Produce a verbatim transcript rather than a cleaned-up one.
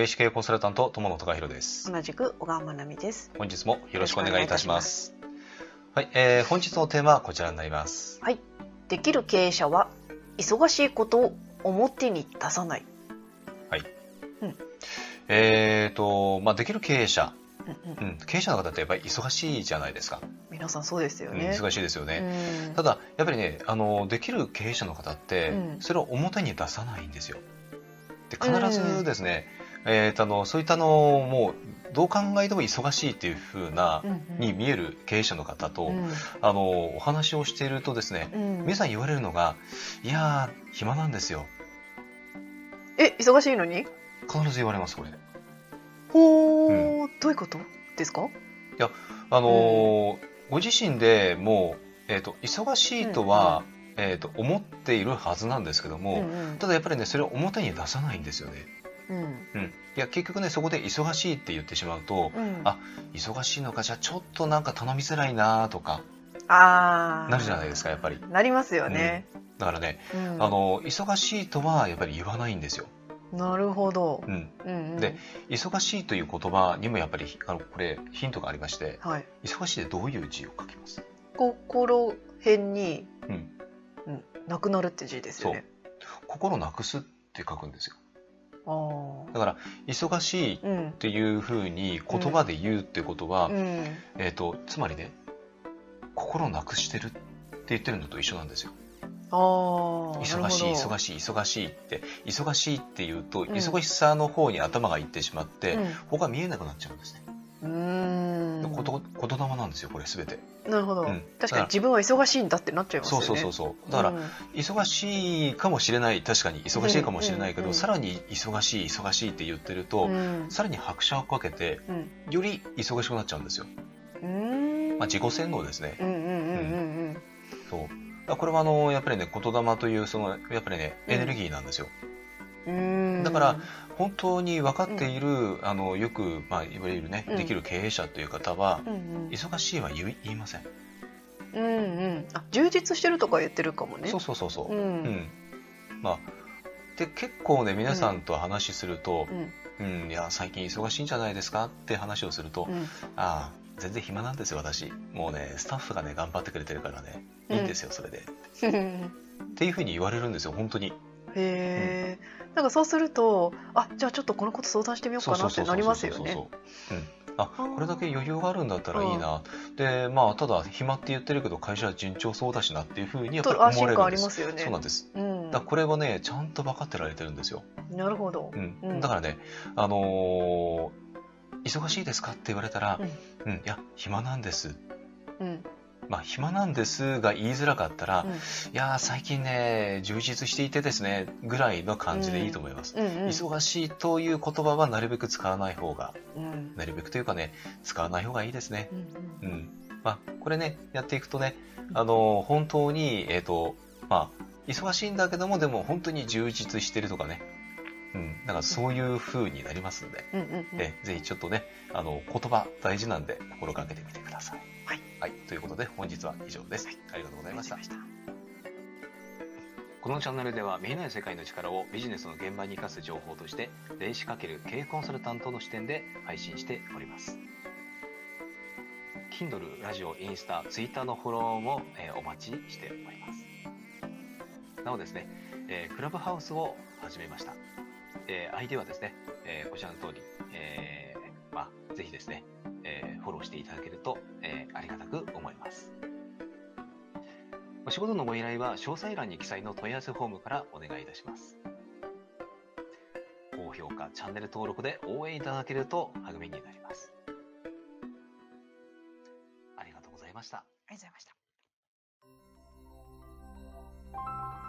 霊視系コンサルタント友野貴弘です。同じく小川真奈美です。本日もよろしくお願いいたします。はい、えー、本日のテーマはこちらになります。はい、できる経営者は忙しいことを表に出さない。はい、うん、えーとまあできる経営者、うんうん、経営者の方ってやっぱり忙しいじゃないですか。皆さんそうですよね、うん、忙しいですよね、うん、ただやっぱりね、あのできる経営者の方って、うん、それを表に出さないんですよ。で必ずですね、うんえー、とあのそういったのもうどう考えても忙しいっていう風なに見える経営者の方と、うんうん、あのお話をしているとですね、うん、皆さん言われるのがいや暇なんですよ。え忙しいのに必ず言われますこれ。ほー、うん、どういうことですか。いやあの、うん、ご自身でもう、えー、と忙しいとは、うんうんえー、と思っているはずなんですけども、うんうん、ただやっぱりねそれを表に出さないんですよね。うんうん、いや結局ねそこで忙しいって言ってしまうと、うん、あ忙しいのかじゃあちょっとなんか頼みづらいなとかあなるじゃないですか。やっぱりなりますよね、うん、だからね、うん、あの忙しいとはやっぱり言わないんですよ。なるほど、うんうんうん、で忙しいという言葉にもやっぱりあのこれヒントがありまして、はい、忙しいでどういう字を書きます。心辺に、うんうん、なくなるって字ですよね。そう心なくすって書くんですよ。だから忙しいっていうふうに言葉で言うってことは、うんうんえー、とつまりね心をなくしてるって言ってるのと一緒なんですよ。あ忙しい忙しい忙しいって忙しいって言うと、うん、忙しさの方に頭がいってしまって、うん、他見えなくなっちゃうんですね。うーんこと言霊なんですよこれ全て。なるほど、うん、確かに自分は忙しいんだってなっちゃいますよね。そうそうそうそうだから、うん、忙しいかもしれない確かに忙しいかもしれないけど、うんうん、さらに忙しい忙しいって言ってると、うん、さらに拍車をかけて、うん、より忙しくなっちゃうんですよ、うんまあ、自己洗脳ですね。これはあのやっぱりね言霊というそのやっぱりねエネルギーなんですよ、うん、だから本当に分かっている、うん、あのよく、まあ、いわゆるね、うん、できる経営者という方は、うんうん、忙しいは言い、言いません。うんうん、あ充実してるとか言ってるかもね。そうそうそうそう、うんうんまあ、で結構ね皆さんと話すると、うんうんうん、いや最近忙しいんじゃないですかって話をすると、うん、ああ全然暇なんですよ私もうねスタッフがね頑張ってくれてるからねいいんですよ、うん、それでっていうふうに言われるんですよ本当に。へうん、なんかそうするとあじゃあちょっとこのこと相談してみようかなってなりますよね。あこれだけ余裕があるんだったらいいな、うん、でまあただ暇って言ってるけど会社は順調そうだしなっていうふうにやっぱり思われるんです。そうなんです、うん、だこれはねちゃんと分かってられてるんですよ。なるほど、うんうん、だからねあのー、忙しいですかって言われたら、うんうん、いや暇なんです、うんまあ、暇なんですが言いづらかったら、うん、いや最近ね充実していてですねぐらいの感じでいいと思います、うんうんうん、忙しいという言葉はなるべく使わない方が、うん、なるべくというかね使わない方がいいですね、うんうんまあ、これねやっていくとねあの本当に、えーとまあ、忙しいんだけどもでも本当に充実してるとかね、うん、なんかそういう風になりますので、うんうんうん、えぜひちょっとねあの言葉大事なんで心がけてみてください。はいはい、ということで本日は以上です、はい、ありがとうございました。このチャンネルでは見えない世界の力をビジネスの現場に生かす情報として霊視×経営コンサルタントの視点で配信しております。 Kindle、ラジオ、インスタ、Twitter のフォローも、えー、お待ちしております。なおですね、えー、クラブハウスを始めました。えー、アイディー はですね、えー、こちらの通り、えーまあ、ぜひですねえー、フォローしていただけると、えー、ありがたく思います。お仕事のご依頼は詳細欄に記載の問い合わせフォームからお願いいたします。高評価、チャンネル登録で応援いただけると励みになります。ありがとうございました。ありがとうございました。